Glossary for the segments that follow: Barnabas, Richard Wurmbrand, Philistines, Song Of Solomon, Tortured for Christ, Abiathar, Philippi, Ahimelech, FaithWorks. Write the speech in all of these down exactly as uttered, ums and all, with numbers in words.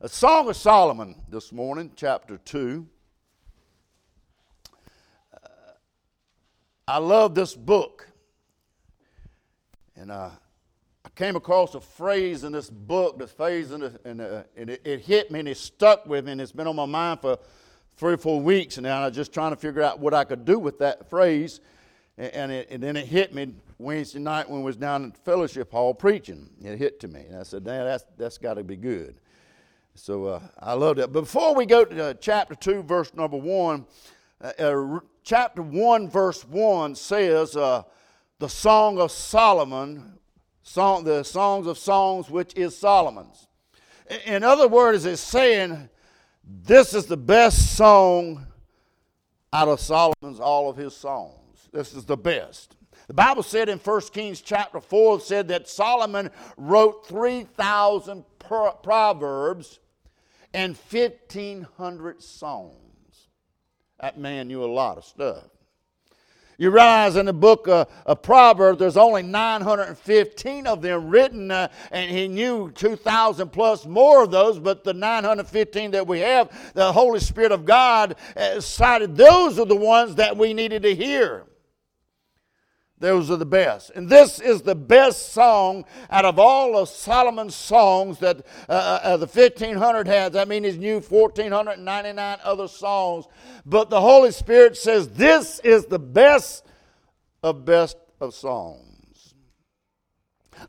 A Song of Solomon this morning, chapter two. Uh, I love this book. And uh, I came across a phrase in this book, this phrase, in the, in the, and it, it hit me and it stuck with me, and it's been on my mind for three or four weeks now. And I was just trying to figure out what I could do with that phrase. And, and, it, and then it hit me Wednesday night when I was down at the fellowship hall preaching. It hit to me. And I said, "Dad, that's, that's got to be good." So uh, I love that. Before we go to uh, chapter two, verse number one, uh, uh, chapter one, verse one says, uh, "The Song of Solomon, song, the songs of songs, which is Solomon's." In other words, it's saying this is the best song out of Solomon's, all of his songs. This is the best. The Bible said in First Kings chapter four, said that Solomon wrote three thousand proverbs and fifteen hundred songs. That man knew a lot of stuff. You realize in the book uh, of Proverbs, there's only nine hundred fifteen of them written, uh, and he knew two thousand plus more of those, but the nine hundred fifteen that we have, the Holy Spirit of God uh, cited, those are the ones that we needed to hear. Those are the best. And this is the best song out of all of Solomon's songs that uh, uh, the fifteen hundred has. I mean, his new one thousand four hundred ninety-nine other songs. But the Holy Spirit says this is the best of best of songs.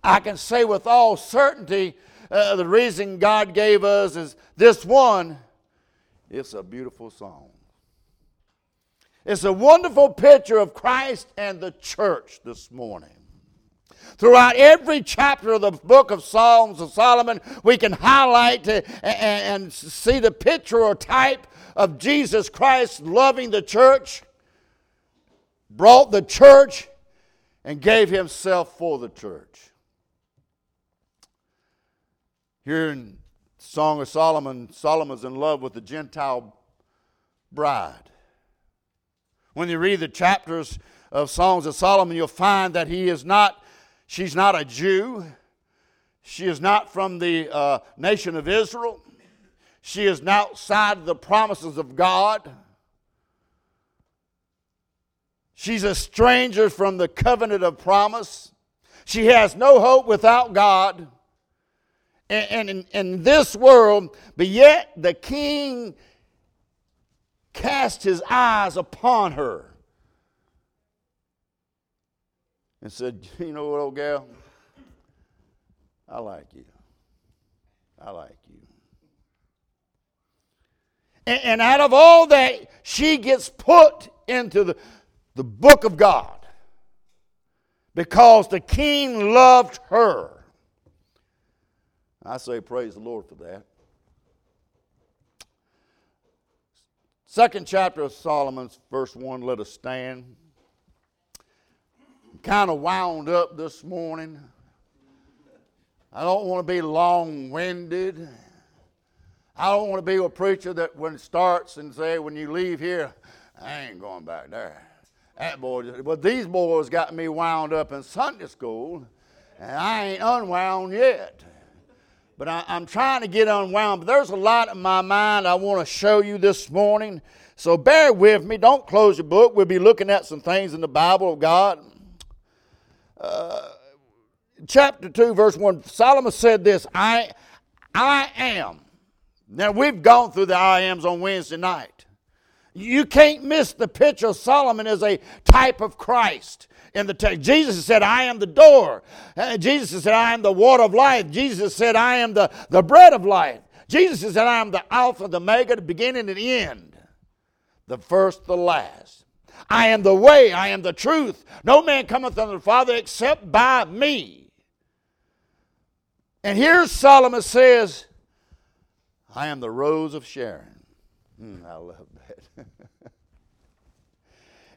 I can say with all certainty uh, the reason God gave us is this one. It's a beautiful song. It's a wonderful picture of Christ and the church this morning. Throughout every chapter of the book of Psalms of Solomon, we can highlight and see the picture or type of Jesus Christ loving the church, brought the church, and gave himself for the church. Here in Song of Solomon, Solomon's in love with the Gentile bride. When you read the chapters of Songs of Solomon, you'll find that he is not, she's not a Jew. She is not from the uh, nation of Israel. She is outside the promises of God. She's a stranger from the covenant of promise. She has no hope without God. And in, in this world, but yet the king cast his eyes upon her and said, "You know what, old gal? I like you. I like you." And, and out of all that, she gets put into the, the book of God because the king loved her. I say praise the Lord for that. Second chapter of Solomon, verse one, let us stand. I'm kind of wound up this morning. I don't want to be long-winded. I don't want to be a preacher that when it starts and say, when you leave here, I ain't going back there. That boy, just, but these boys got me wound up in Sunday school, and I ain't unwound yet. But I, I'm trying to get unwound. But there's a lot in my mind I want to show you this morning. So bear with me. Don't close your book. We'll be looking at some things in the Bible of God. Uh, chapter two, verse one. Solomon said this, I, I am. Now we've gone through the I ams on Wednesday night. You can't miss the picture of Solomon as a type of Christ. In the text, Jesus said, "I am the door." Uh, Jesus said, "I am the water of life." Jesus said, "I am the, the bread of life." Jesus said, "I am the Alpha, the Omega, the beginning and the end, the first, the last. I am the way. I am the truth. No man cometh unto the Father except by me." And here Solomon says, "I am the rose of Sharon." Mm, I love that.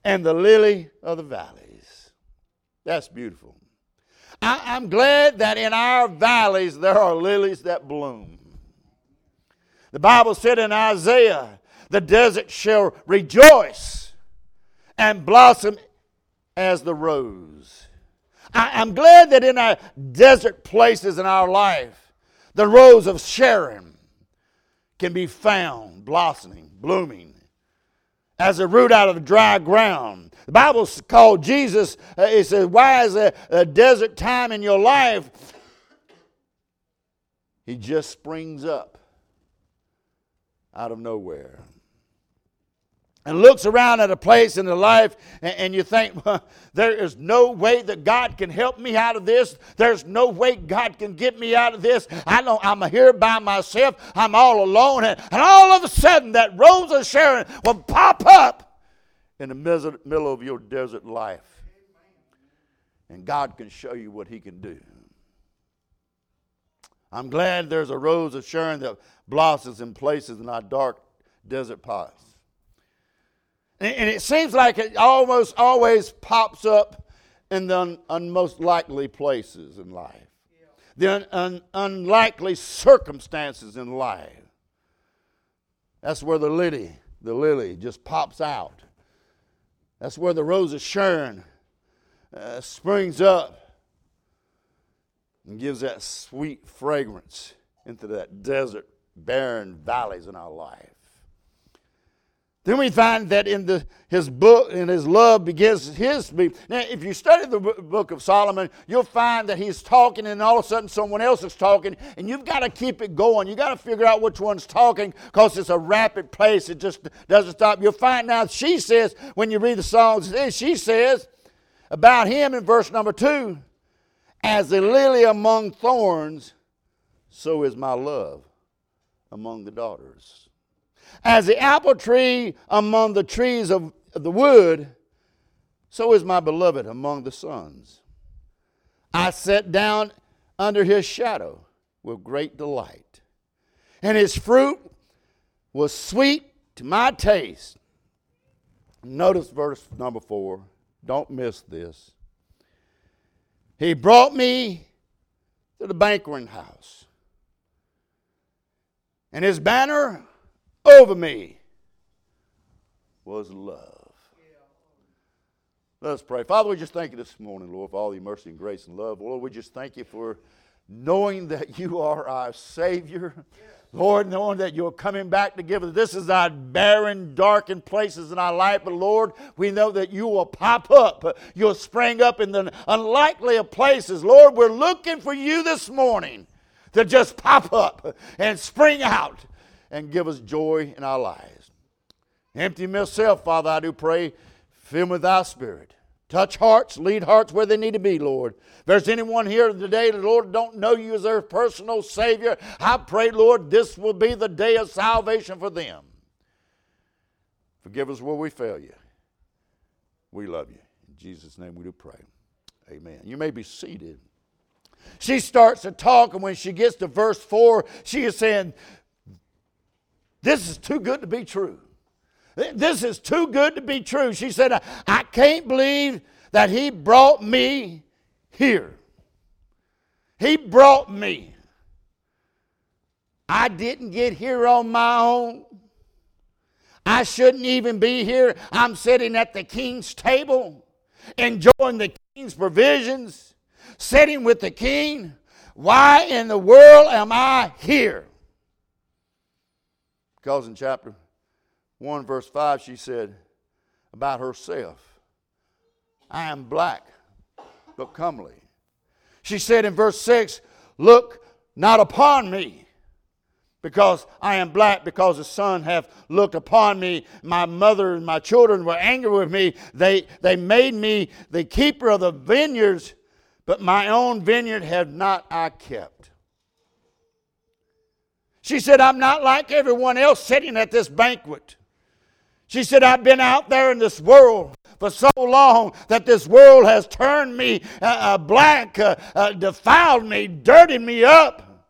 "And the lily of the valley." That's beautiful. I, I'm glad that in our valleys there are lilies that bloom. The Bible said in Isaiah, "The desert shall rejoice and blossom as the rose." I, I'm glad that in our desert places in our life, the rose of Sharon, can be found blossoming, blooming, as a root out of dry ground. The Bible called Jesus, uh, it says, why is a, a desert time in your life? He just springs up out of nowhere and looks around at a place in the life, and, and you think, well, there is no way that God can help me out of this. There's no way God can get me out of this. I don't, I'm here by myself. I'm all alone. And, and all of a sudden, that rose of Sharon will pop up in the middle of your desert life. And God can show you what He can do. I'm glad there's a rose of Sharon that blossoms in places in our dark desert paths. And it seems like it almost always pops up in the un- un- most likely places in life. The un- un- unlikely circumstances in life. That's where the lily, the lily just pops out. That's where the rose of Sharon uh, springs up and gives that sweet fragrance into that desert, barren valleys in our life. Then we find that in the, his book, in his love begins his speech. Now, if you study the book of Solomon, you'll find that he's talking and all of a sudden someone else is talking, and you've got to keep it going. You've got to figure out which one's talking because it's a rapid pace. It just doesn't stop. You'll find now she says, when you read the Psalms, she says about him in verse number two, as a lily among thorns, so is my love among the daughters. As the apple tree among the trees of the wood, so is my beloved among the sons. I sat down under his shadow with great delight, and his fruit was sweet to my taste. Notice verse number four. Don't miss this. He brought me to the banqueting house, and his banner over me was love. Let's pray. Father, we just thank you this morning, Lord, for all your mercy and grace and love. Lord, we just thank you for knowing that you are our Savior. Lord, knowing that you're coming back to give us. This is our barren, darkened places in our life. But Lord, we know that you will pop up. You'll spring up in the unlikely of places. Lord, we're looking for you this morning to just pop up and spring out and give us joy in our lives. Empty myself, Father, I do pray. Fill me with thy spirit. Touch hearts, lead hearts where they need to be, Lord. If there's anyone here today, Lord, don't know you as their personal Savior, I pray, Lord, this will be the day of salvation for them. Forgive us where we fail you. We love you. In Jesus' name we do pray. Amen. You may be seated. She starts to talk, and when she gets to verse four, she is saying, this is too good to be true. This is too good to be true. She said, I can't believe that he brought me here. He brought me. I didn't get here on my own. I shouldn't even be here. I'm sitting at the king's table, enjoying the king's provisions, sitting with the king. Why in the world am I here? Because in chapter one, verse five, she said about herself, I am black, but comely. She said in verse six, look not upon me, because I am black, because the sun hath looked upon me. My mother and my children were angry with me. They, they made me the keeper of the vineyards, but my own vineyard have not I kept. She said, I'm not like everyone else sitting at this banquet. She said, I've been out there in this world for so long that this world has turned me uh, uh, black, uh, uh, defiled me, dirtied me up.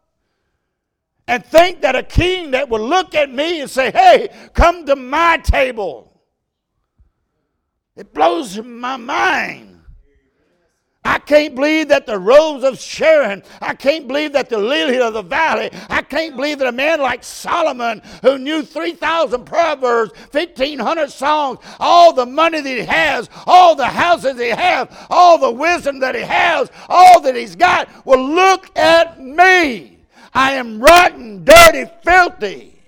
And think that a king that would look at me and say, hey, come to my table. It blows my mind. I can't believe that the rose of Sharon, I can't believe that the lily of the valley, I can't believe that a man like Solomon, who knew three thousand proverbs, fifteen hundred songs, all the money that he has, all the houses he has, all the wisdom that he has, all that he's got, well, look at me. I am rotten, dirty, filthy.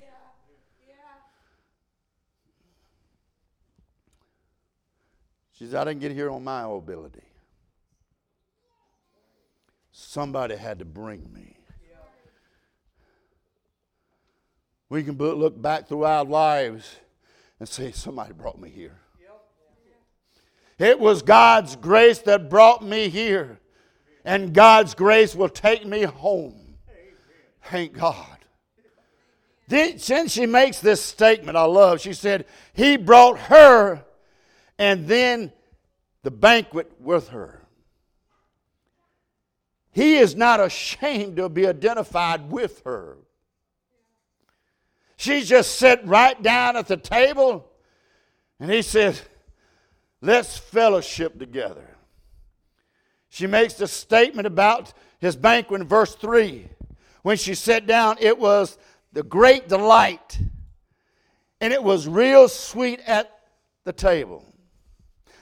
She said, I didn't get here on my ability. Somebody had to bring me. We can look back through our lives and say, somebody brought me here. It was God's grace that brought me here. And God's grace will take me home. Thank God. Then, since she makes this statement, I love, she said, he brought her and then the banquet with her. He is not ashamed to be identified with her. She just sat right down at the table and he says, let's fellowship together. She makes the statement about his banquet in verse three. When she sat down, it was the great delight, and it was real sweet at the table.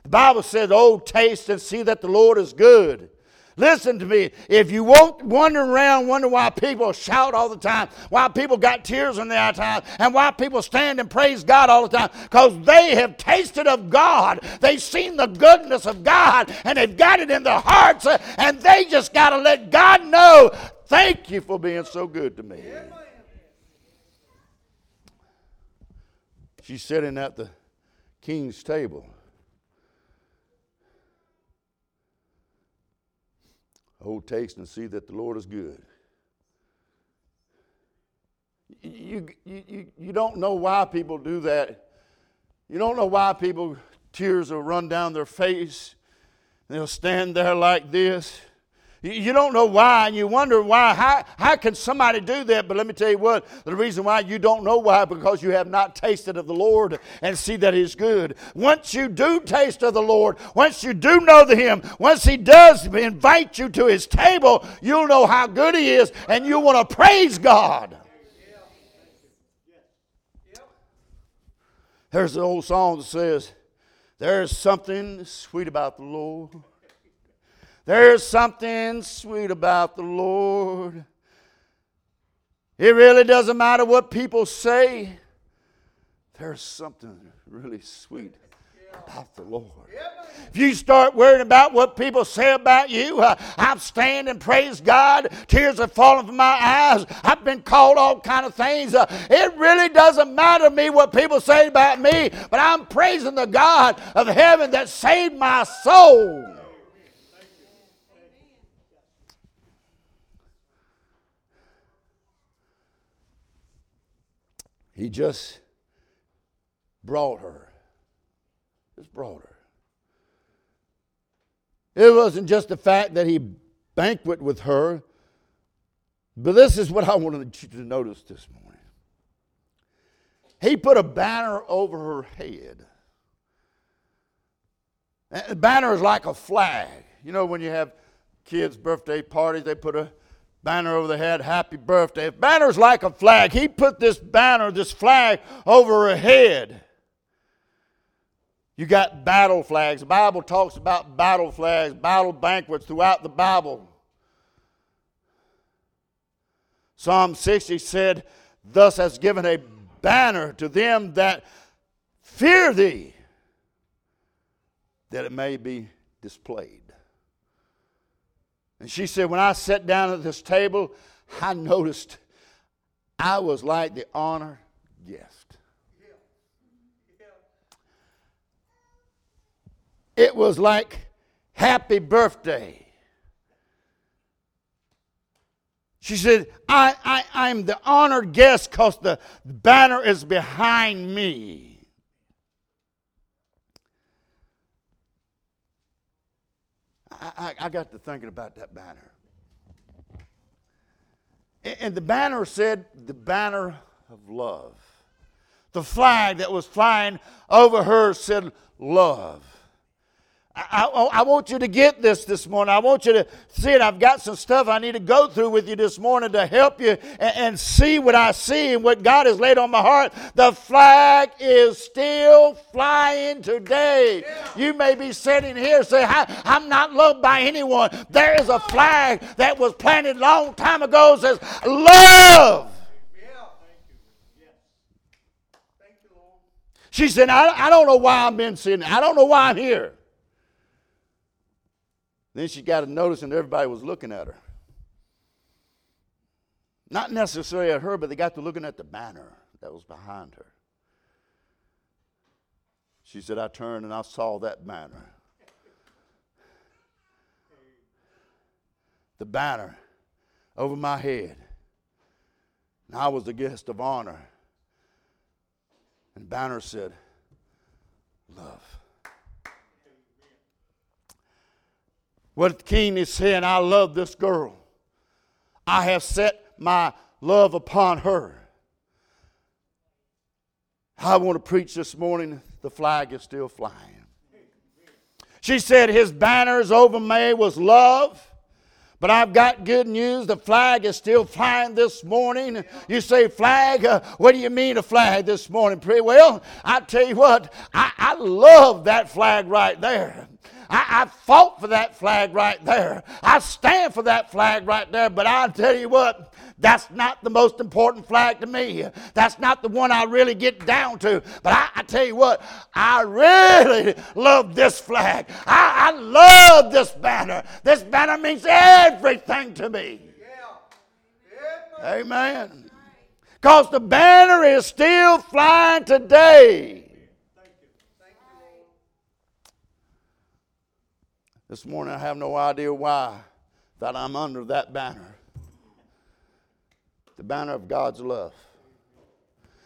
The Bible says, oh, taste and see that the Lord is good. Listen to me. If you won't wander around, wonder why people shout all the time, why people got tears in their eyes, and why people stand and praise God all the time, because they have tasted of God. They've seen the goodness of God, and they've got it in their hearts, and they just got to let God know, thank you for being so good to me. She's sitting at the king's table. Oh, taste and see that the Lord is good. You, you, you, you don't know why people do that. You don't know why people, tears will run down their face. They'll stand there like this. You, you don't know why, and you wonder why. How, how can somebody do that? But let me tell you what, the reason why you don't know why, because you have not tasted of the Lord and see that He's good. Once you do taste of the Lord, once you do know Him, once He does invite you to His table, you'll know how good He is, and you'll want to praise God. There's an old song that says, there's something sweet about the Lord. There's something sweet about the Lord. It really doesn't matter what people say. There's something really sweet about the Lord. If you start worrying about what people say about you, uh, I've stand and praise God. Tears have fallen from my eyes. I've been called all kind of things. Uh, it really doesn't matter to me what people say about me, but I'm praising the God of heaven that saved my soul. He just brought her. Just brought her. It wasn't just the fact that he banquet with her, but this is what I wanted you to notice this morning. He put a banner over her head. A banner is like a flag. You know, when you have kids' birthday parties, they put a banner over the head, happy birthday. If banner's like a flag, he put this banner, this flag over her head. You got battle flags. The Bible talks about battle flags, battle banquets throughout the Bible. Psalm sixty said, thus has given a banner to them that fear thee, that it may be displayed. And she said, when I sat down at this table, I noticed I was like the honored guest. Yeah. Yeah. It was like happy birthday. She said, I, I, I'm the honored guest because the banner is behind me. I, I got to thinking about that banner. And the banner said, the banner of love. The flag that was flying over her said, love. I, I, I want you to get this this morning. I want you to see it. I've got some stuff I need to go through with you this morning to help you and, and see what I see and what God has laid on my heart. The flag is still flying today. Yeah. You may be sitting here saying, I'm not loved by anyone. There is a flag that was planted a long time ago that says, love. Yeah, thank you. Yeah. Thank you, Lord. She said, I, I don't know why I'm in sin. I don't know why I'm here. Then she got a notice and everybody was looking at her. Not necessarily at her, but they got to looking at the banner that was behind her. She said, I turned and I saw that banner. The banner over my head. And I was the guest of honor. And the banner said, love. What the king is saying, I love this girl. I have set my love upon her. I want to preach this morning, the flag is still flying. She said his banners over me was love. But I've got good news. The flag is still flying this morning. You say, flag? Uh, what do you mean a flag this morning? Pretty well, I tell you what, I, I love that flag right there. I, I fought for that flag right there. I stand for that flag right there. But I tell you what, that's not the most important flag to me. That's not the one I really get down to. But I, I tell you what, I really love this flag. I, I love this banner. This banner means everything to me. Yeah. Yeah. Amen. Because the banner is still flying today. This morning I have no idea why that I'm under that banner. The banner of God's love.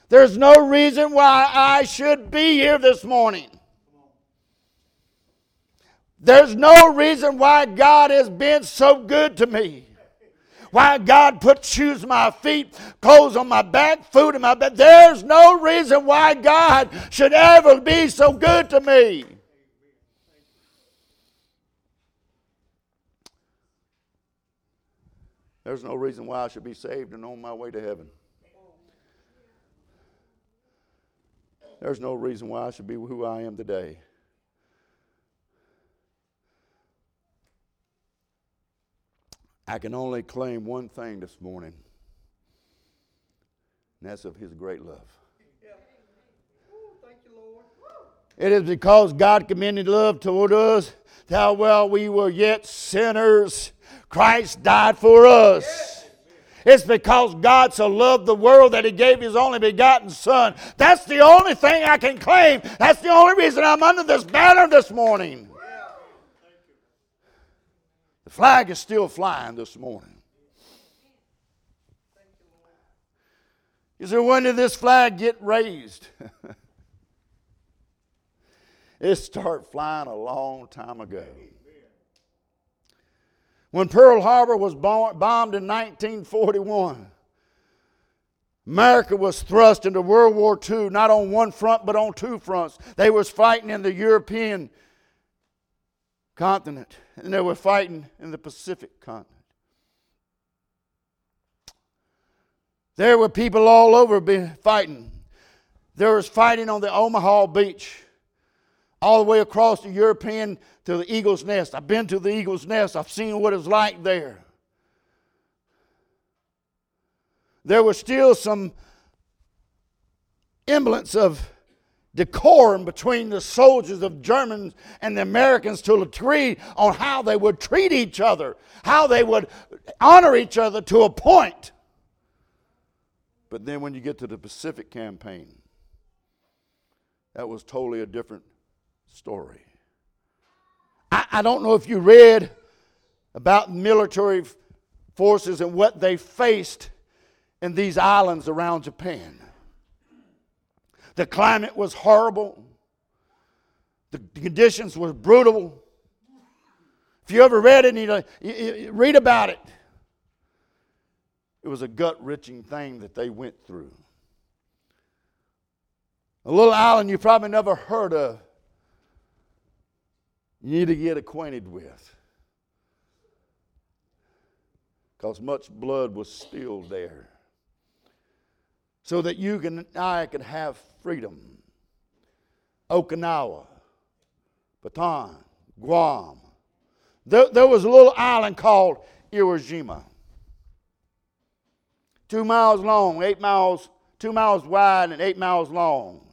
There's no reason why I should be here this morning. There's no reason why God has been so good to me. Why God put shoes on my feet, clothes on my back, food in my bed. There's no reason why God should ever be so good to me. There's no reason why I should be saved and on my way to heaven. There's no reason why I should be who I am today. I can only claim one thing this morning, and that's of His great love. It is because God commended love toward us, how well we were yet sinners, Christ died for us. It's because God so loved the world that He gave His only begotten Son. That's the only thing I can claim. That's the only reason I'm under this banner this morning. The flag is still flying this morning. You say, when did this flag get raised? It started flying a long time ago. When Pearl Harbor was bombed in nineteen forty-one, America was thrust into World War Two, not on one front, but on two fronts. They was fighting in the European continent, and they were fighting in the Pacific continent. There were people all over fighting. There was fighting on the Omaha Beach, all the way across the European to the Eagle's Nest. I've been to the Eagle's Nest. I've seen what it's like there. There was still some semblance of decorum between the soldiers of Germans and the Americans to a degree on how they would treat each other, how they would honor each other to a point. But then when you get to the Pacific campaign, that was totally a different story. I, I don't know if you read about military forces and what they faced in these islands around Japan. The climate was horrible. The conditions were brutal. If you ever read it, you know, you, you read about it. It was a gut-wrenching thing that they went through. A little island you probably never heard of. You need to get acquainted with. Because much blood was still there. So that you and I can have freedom. Okinawa, Bataan, Guam. There, there was a little island called Iwo Jima. Two miles long, eight miles, two miles wide and eight miles long.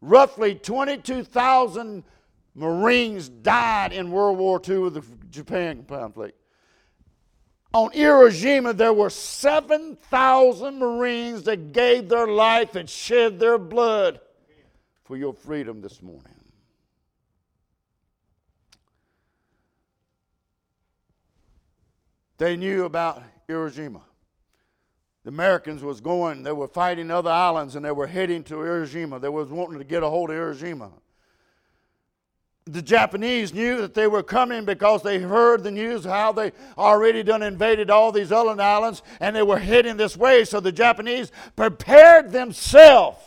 Roughly twenty-two thousand Marines died in World War Two with the Japan conflict. On Iwo Jima, there were seven thousand Marines that gave their life and shed their blood for your freedom this morning. They knew about Iwo Jima. The Americans was going, they were fighting other islands and they were heading to Iwo Jima. They was wanting to get a hold of Iwo Jima. The Japanese knew that they were coming because they heard the news how they already done invaded all these other islands and they were heading this way. So the Japanese prepared themselves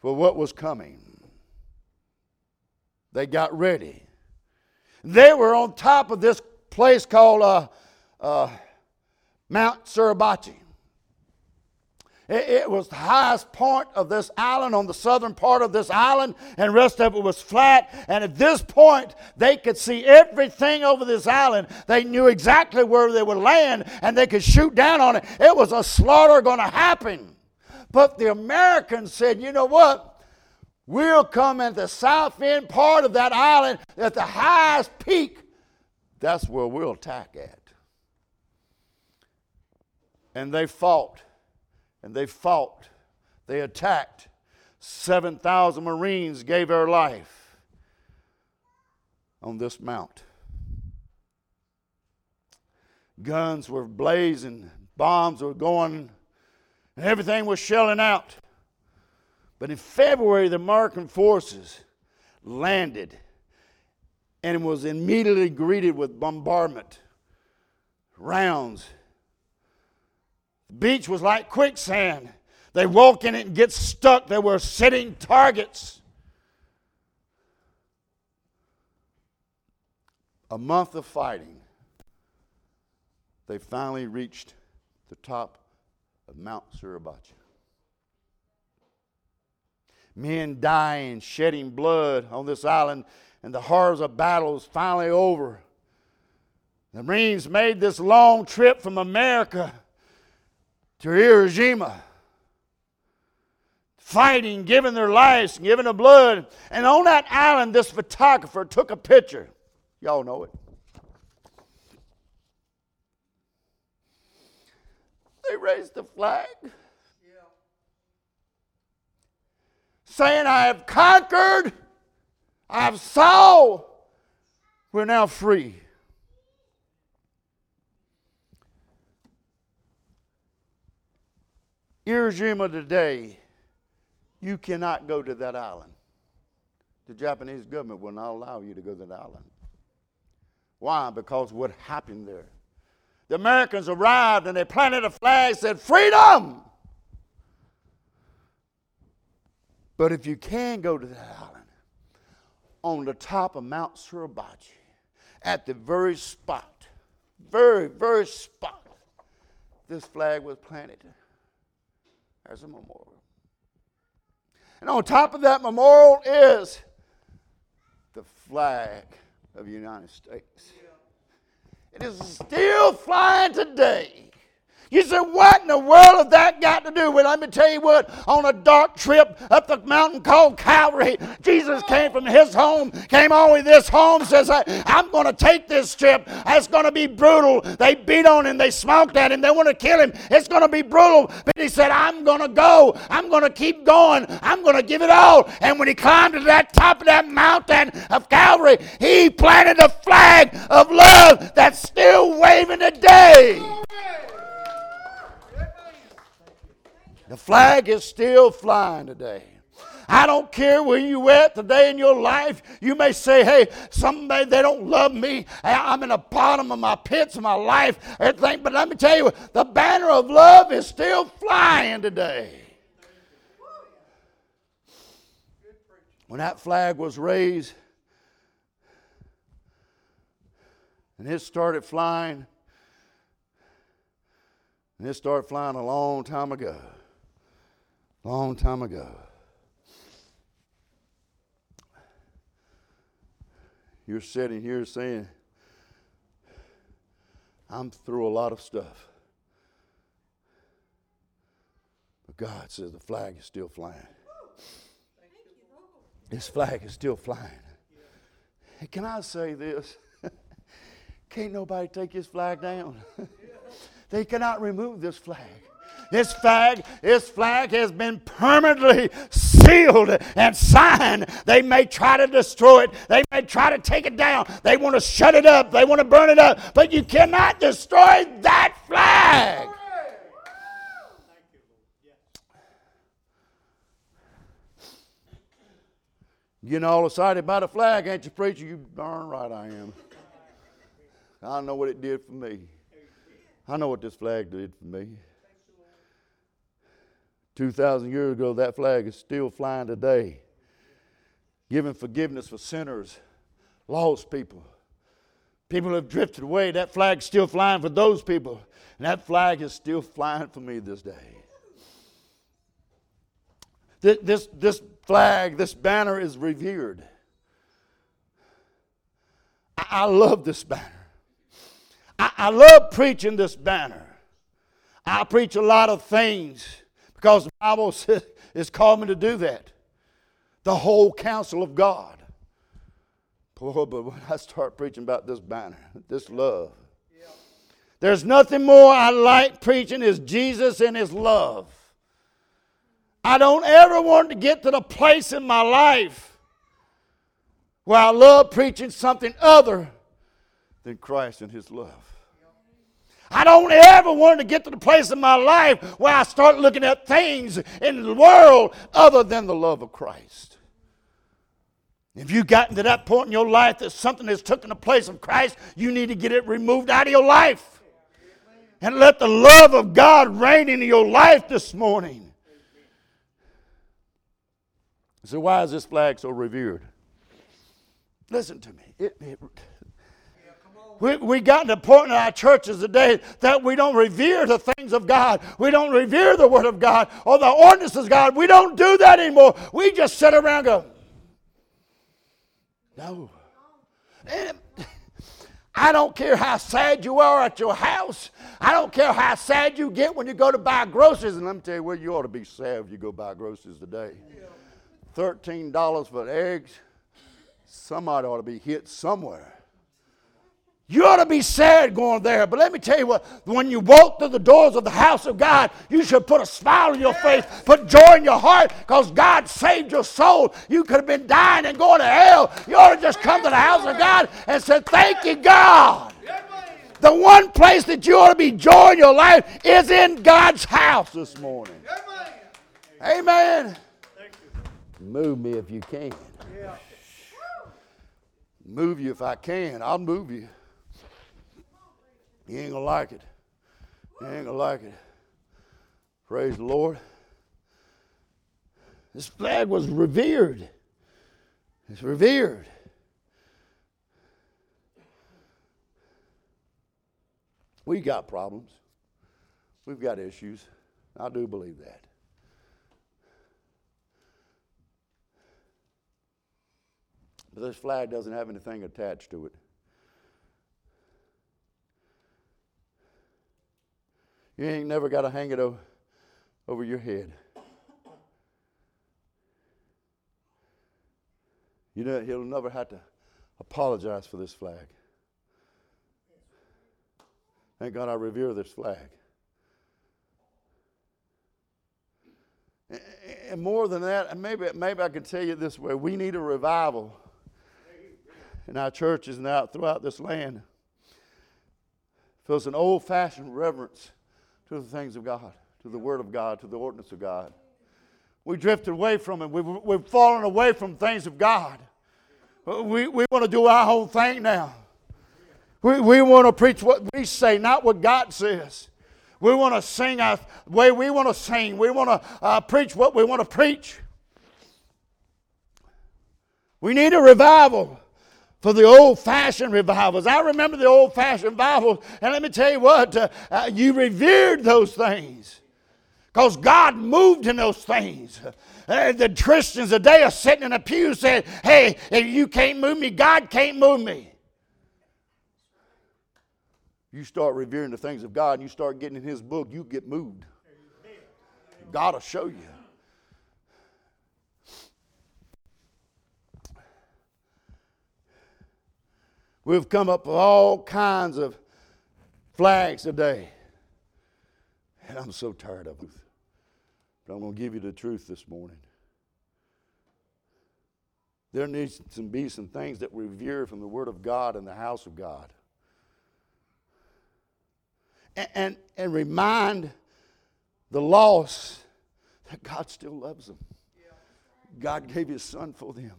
for what was coming. They got ready. They were on top of this place called uh, uh, Mount Suribachi. It was the highest point of this island, on the southern part of this island, and the rest of it was flat. And at this point, they could see everything over this island. They knew exactly where they would land, and they could shoot down on it. It was a slaughter going to happen. But the Americans said, you know what? We'll come at the south end part of that island at the highest peak. That's where we'll attack at. And they fought. And they fought. They attacked. seven thousand Marines gave their life on this mount. Guns were blazing. Bombs were going. And everything was shelling out. But in February, the American forces landed and was immediately greeted with bombardment, rounds. The beach was like quicksand. They walk in it and get stuck. They were sitting targets. A month of fighting, they finally reached the top of Mount Suribachi. Men dying, shedding blood on this island, and the horrors of battle is finally over. The Marines made this long trip from America to Iwo Jima, fighting, giving their lives, giving their blood. And on that island, this photographer took a picture. Y'all know it. They raised the flag, yeah, saying, I have conquered, I have saw, we're now free. Iwo Jima today, you cannot go to that island. The Japanese government will not allow you to go to that island. Why? Because what happened there. The Americans arrived and they planted a flag that said, freedom! But if you can go to that island, on the top of Mount Suribachi, at the very spot, very, very spot, this flag was planted. There's a memorial. And on top of that memorial is the flag of the United States. It is still flying today. You say, what in the world has that got to do with? Let me tell you what, on a dark trip up the mountain called Calvary, Jesus came from his home, came all the way this home, says, I'm going to take this trip. It's going to be brutal. They beat on him. They smoked at him. They want to kill him. It's going to be brutal. But he said, I'm going to go. I'm going to keep going. I'm going to give it all. And when he climbed to that top of that mountain of Calvary, he planted a flag of love that's still waving today. The flag is still flying today. I don't care where you're at today in your life. You may say, hey, someday they don't love me. I'm in the bottom of my pits of my life. Everything. But let me tell you, the banner of love is still flying today. When that flag was raised and it started flying, and it started flying a long time ago. Long time ago. You're sitting here saying, I'm through a lot of stuff. But God says the flag is still flying. This flag is still flying. Hey, can I say this? Can't nobody take this flag down. They cannot remove this flag. This flag, this flag has been permanently sealed and signed. They may try to destroy it. They may try to take it down. They want to shut it up. They want to burn it up. But you cannot destroy that flag. Getting all excited about a flag, ain't you, preacher? You darn right I am. I know what it did for me. I know what this flag did for me. two thousand years ago, that flag is still flying today, giving forgiveness for sinners, lost people. People have drifted away. That flag's still flying for those people. And that flag is still flying for me this day. This, this, this flag, this banner is revered. I, I love this banner. I, I love preaching this banner. I preach a lot of things. Because the Bible says, it's called me to do that. The whole counsel of God. Boy, but when I start preaching about this banner, this love. Yeah. There's nothing more I like preaching is Jesus and His love. I don't ever want to get to the place in my life where I love preaching something other than Christ and His love. I don't ever want to get to the place in my life where I start looking at things in the world other than the love of Christ. If you've gotten to that point in your life that something has taken the place of Christ, you need to get it removed out of your life. And let the love of God reign into your life this morning. So why is this flag so revered? Listen to me. It, it, We, we got to the point in our churches today that we don't revere the things of God. We don't revere the Word of God or the ordinances of God. We don't do that anymore. We just sit around and go, no. And I don't care how sad you are at your house. I don't care how sad you get when you go to buy groceries. And let me tell you, well, you ought to be sad if you go buy groceries today. thirteen dollars for eggs. Somebody ought to be hit somewhere. You ought to be sad going there, but let me tell you what, when you walk through the doors of the house of God, you should put a smile on your face, put joy in your heart, because God saved your soul. You could have been dying and going to hell. You ought to just come to the house of God and say, thank you, God. The one place that you ought to be joy in your life is in God's house this morning. Amen. Move me if you can. Move you if I can. I'll move you. You ain't going to like it. You ain't going to like it. Praise the Lord. This flag was revered. It's revered. We got problems. We've got issues. I do believe that. But this flag doesn't have anything attached to it. You ain't never got to hang it o- over your head. You know, he'll never have to apologize for this flag. Thank God I revere this flag. And, and more than that, maybe, maybe I can tell you this way. We need a revival in our churches and out throughout this land. So it's an old-fashioned reverence to the things of God, to the Word of God, to the ordinance of God. We drifted away from it. We've, we've fallen away from things of God. We, we want to do our own thing now. We, we want to preach what we say, not what God says. We want to sing our way we want to sing. We want to uh, preach what we want to preach. We need a revival. For the old-fashioned revivals. I remember the old-fashioned revivals. And let me tell you what, uh, uh, you revered those things. Because God moved in those things. Uh, the Christians today are sitting in a pew saying, hey, if you can't move me, God can't move me. You start revering the things of God and you start getting in His book, you get moved. God will show you. We've come up with all kinds of flags today. And I'm so tired of them. But I'm going to give you the truth this morning. There needs to be some things that we revere from the Word of God and the house of God. And, and, and remind the lost that God still loves them. God gave His Son for them.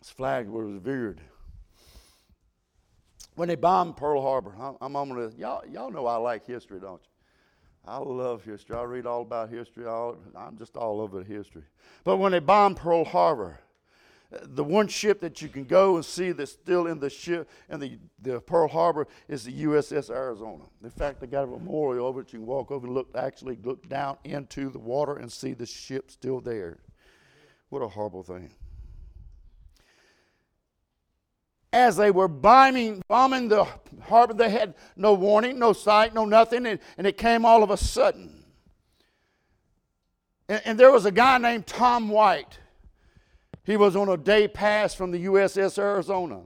His flag was revered. When they bombed Pearl Harbor, I'm, I'm gonna, y'all, y'all know I like history, don't you? I love history. I read all about history. All, I'm just all over history. But when they bombed Pearl Harbor, the one ship that you can go and see that's still in the ship in the, the Pearl Harbor is the U S S Arizona. In fact, they got a memorial over it. You can walk over and look, actually look down into the water and see the ship still there. What a horrible thing. As they were bombing, bombing the harbor, they had no warning, no sight, no nothing, and, and it came all of a sudden. And, and there was a guy named Tom White. He was on a day pass from the U S S Arizona.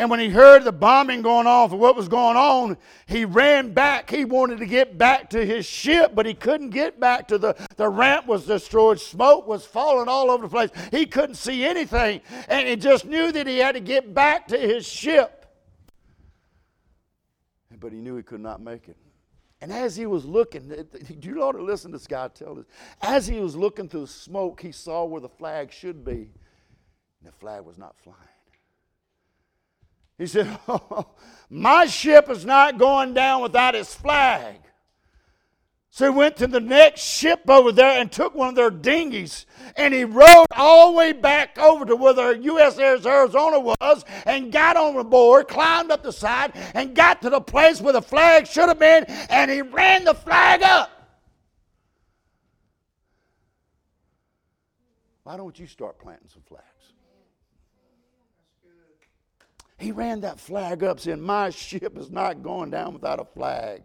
And when he heard the bombing going off and what was going on, he ran back. He wanted to get back to his ship, but he couldn't get back to the, the ramp was destroyed. Smoke was falling all over the place. He couldn't see anything. And he just knew that he had to get back to his ship. But he knew he could not make it. And as he was looking, you ought to listen to this guy tell this. As he was looking through the smoke, he saw where the flag should be. And the flag was not flying. He said, oh, my ship is not going down without its flag. So he went to the next ship over there and took one of their dinghies. And he rowed all the way back over to where the U S S Arizona was and got on board, climbed up the side, and got to the place where the flag should have been, and he ran the flag up. Why don't you start planting some flags? He ran that flag up saying, my ship is not going down without a flag.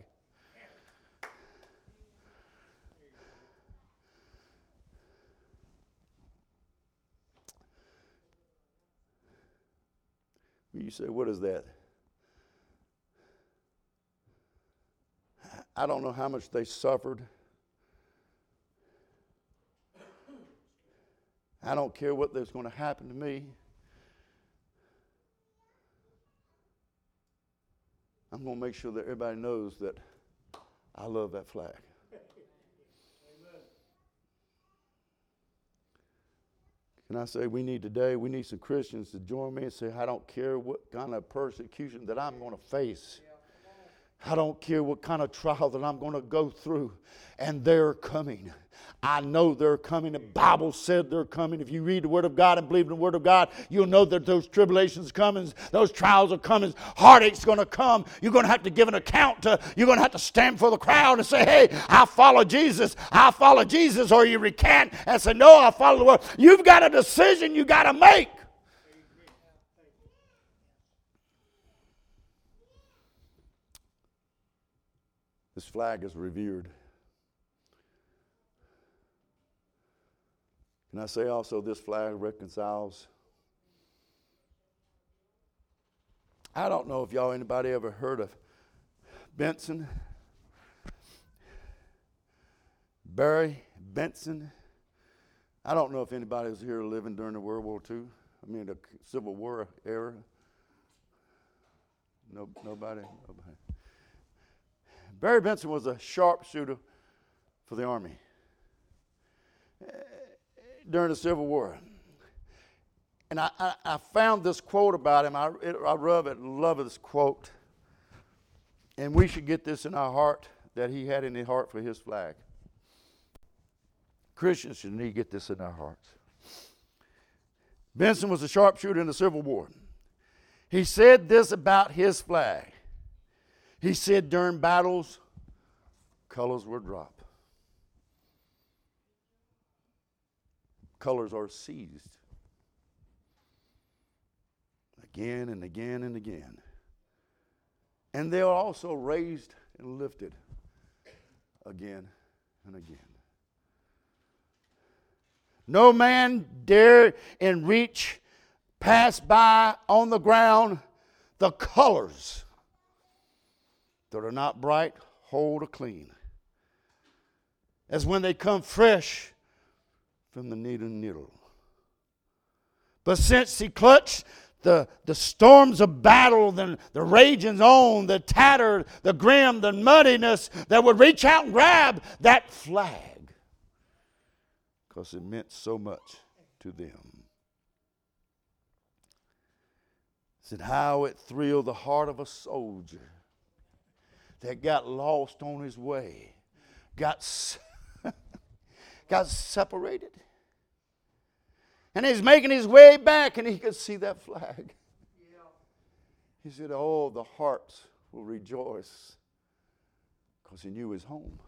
You say, what is that? I don't know how much they suffered. I don't care what that's going to happen to me. I'm going to make sure that everybody knows that I love that flag. Amen. Can I say we need today, we need some Christians to join me and say, I don't care what kind of persecution that I'm going to face. I don't care what kind of trial that I'm going to go through. And they're coming. I know they're coming. The Bible said they're coming. If you read the Word of God and believe in the Word of God, you'll know that those tribulations are coming. Those trials are coming. Heartache's going to come. You're going to have to give an account. To, you're going to have to stand for the crowd and say, hey, I follow Jesus. I follow Jesus. Or you recant and say, no, I follow the Word. You've got a decision you got to make. This flag is revered. And I say also this flag reconciles. I don't know if y'all, anybody ever heard of Benson? Barry Benson? I don't know if anybody was here living during the World War Two. I mean the Civil War era. No, nobody? Nobody. Barry Benson was a sharpshooter for the Army. During the Civil War. And I, I, I found this quote about him. I, it, I love it, love this quote. And we should get this in our heart, that he had in his heart for his flag. Christians should need to get this in our hearts. Benson was a sharpshooter in the Civil War. He said this about his flag. He said during battles, colors were dropped. Colors are seized again and again and again. And they are also raised and lifted again and again. No man dare in reach passed by on the ground, the colors that are not bright, whole, or clean, as when they come fresh from the needle needle. But since he clutched the, the storms of battle, the, the ragings on, the tattered, the grim, the muddiness, that would reach out and grab that flag, because it meant so much to them. He said, how it thrilled the heart of a soldier that got lost on his way, got, got separated. And he's making his way back, and he could see that flag. Yeah. He said, oh, the hearts will rejoice, because he knew his home.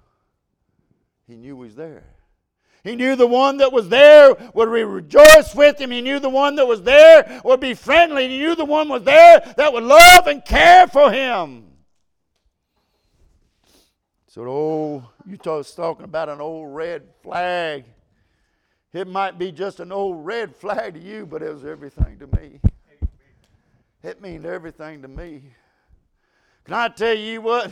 He knew he was there. He knew the one that was there would rejoice with him. He knew the one that was there would be friendly. He knew the one was there that would love and care for him. So, oh, Utah's talking about an old red flag. It might be just an old red flag to you, but it was everything to me. It means everything to me. Can I tell you what?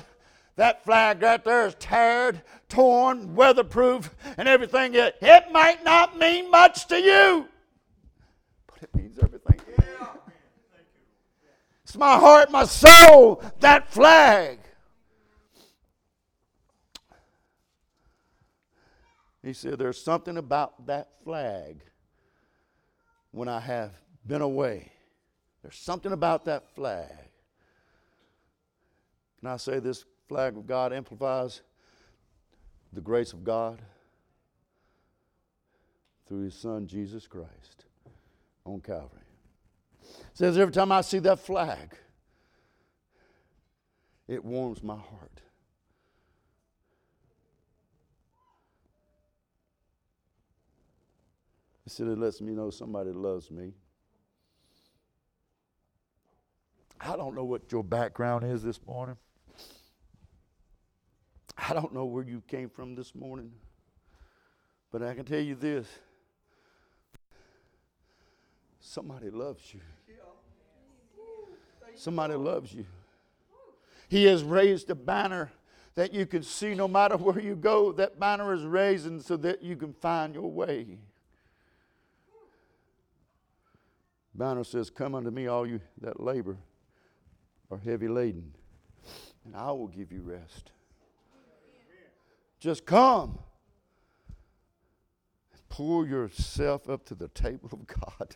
That flag right there is tattered, torn, weatherproof, and everything. It might not mean much to you, but it means everything to me. It's my heart, my soul, that flag. He said, there's something about that flag when I have been away. There's something about that flag. Can I say this flag of God amplifies the grace of God through His Son, Jesus Christ, on Calvary. It says, every time I see that flag, it warms my heart. He said, it lets me know somebody loves me. I don't know what your background is this morning. I don't know where you came from this morning. But I can tell you this. Somebody loves you. Somebody loves you. He has raised a banner that you can see no matter where you go. That banner is raising so that you can find your way. Banner says, come unto me, all you that labor are heavy laden, and I will give you rest. Just come and pull yourself up to the table of God.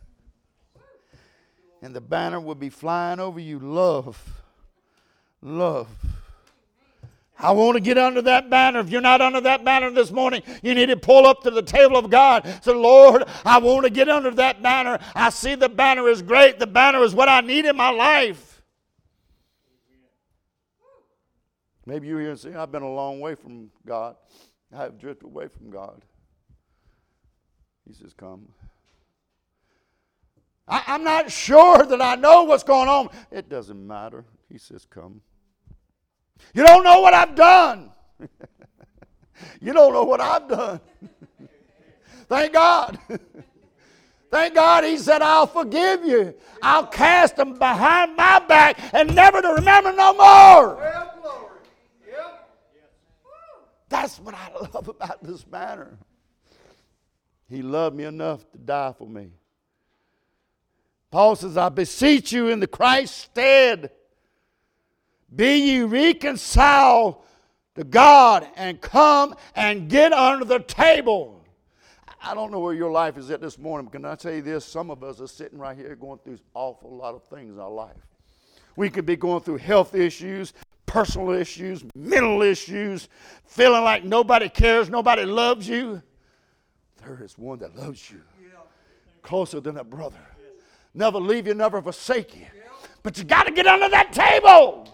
And the banner will be flying over you. Love. Love. I want to get under that banner. If you're not under that banner this morning, you need to pull up to the table of God. Say, Lord, I want to get under that banner. I see the banner is great. The banner is what I need in my life. Maybe you're here and say, I've been a long way from God. I have drifted away from God. He says, come. I, I'm not sure that I know what's going on. It doesn't matter. He says, come. You don't know what I've done. You don't know what I've done. Thank God. Thank God He said, I'll forgive you. I'll cast them behind my back and never to remember no more. Well, glory. Yep. That's what I love about this banner. He loved me enough to die for me. Paul says, I beseech you in the Christ's stead, be ye reconciled to God and come and get under the table. I don't know where your life is at this morning, but can I tell you this? Some of us are sitting right here going through an awful lot of things in our life. We could be going through health issues, personal issues, mental issues, feeling like nobody cares, nobody loves you. There is one that loves you closer than a brother. Never leave you, never forsake you. But you got to get under that table.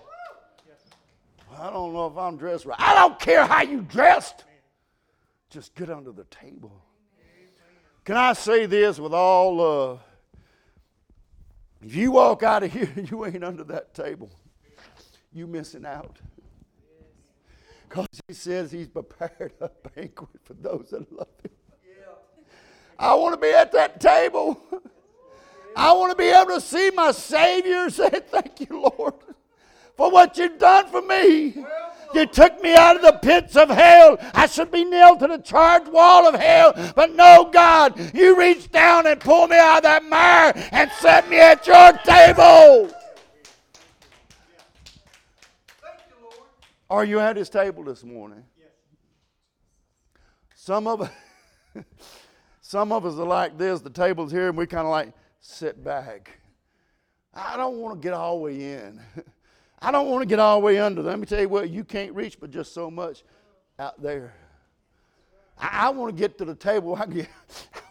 I don't know if I'm dressed right. I don't care how you dressed. Just get under the table. Can I say this with all love? Uh, if you walk out of here and you ain't under that table, you missing out. Because He says He's prepared a banquet for those that love Him. I want to be at that table. I want to be able to see my Savior say, thank you, Lord, for what you've done for me. You took me out of the pits of hell. I should be nailed to the charred wall of hell. But no, God, you reached down and pulled me out of that mire and set me at your table. Are you at his table this morning? Some of, some of us are like this. The table's here and we kind of like sit back. I don't want to get all the way in. I don't want to get all the way under. Let me tell you what, you can't reach but just so much out there. I, I want to get to the table. I get,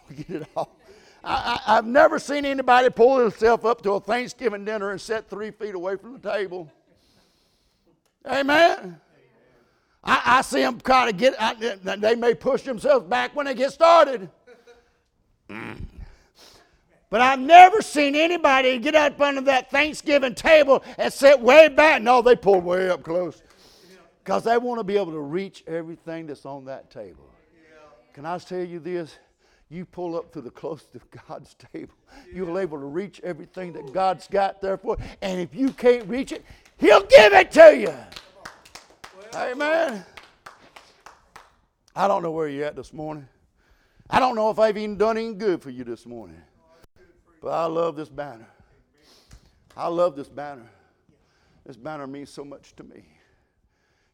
I get it all. I, I, I've never seen anybody pull himself up to a Thanksgiving dinner and sit three feet away from the table. Amen. I, I see them kind of get, I, they may push themselves back when they get started. Mm. But I've never seen anybody get up under that Thanksgiving table and sit way back. No, they pulled way up close because they want to be able to reach everything that's on that table. Yeah. Can I tell you this? You pull up to the close to God's table. Yeah. You're able to reach everything that God's got there for you. And if you can't reach it, he'll give it to you. Well, amen. I don't know where you're at this morning. I don't know if I've even done any good for you this morning. But I love this banner. I love this banner. This banner means so much to me.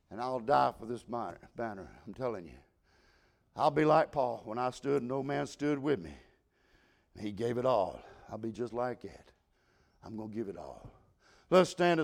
And I'll die for this banner, I'm telling you. I'll be like Paul. When I stood, no man stood with me. He gave it all. I'll be just like that. I'm going to give it all. Let's stand.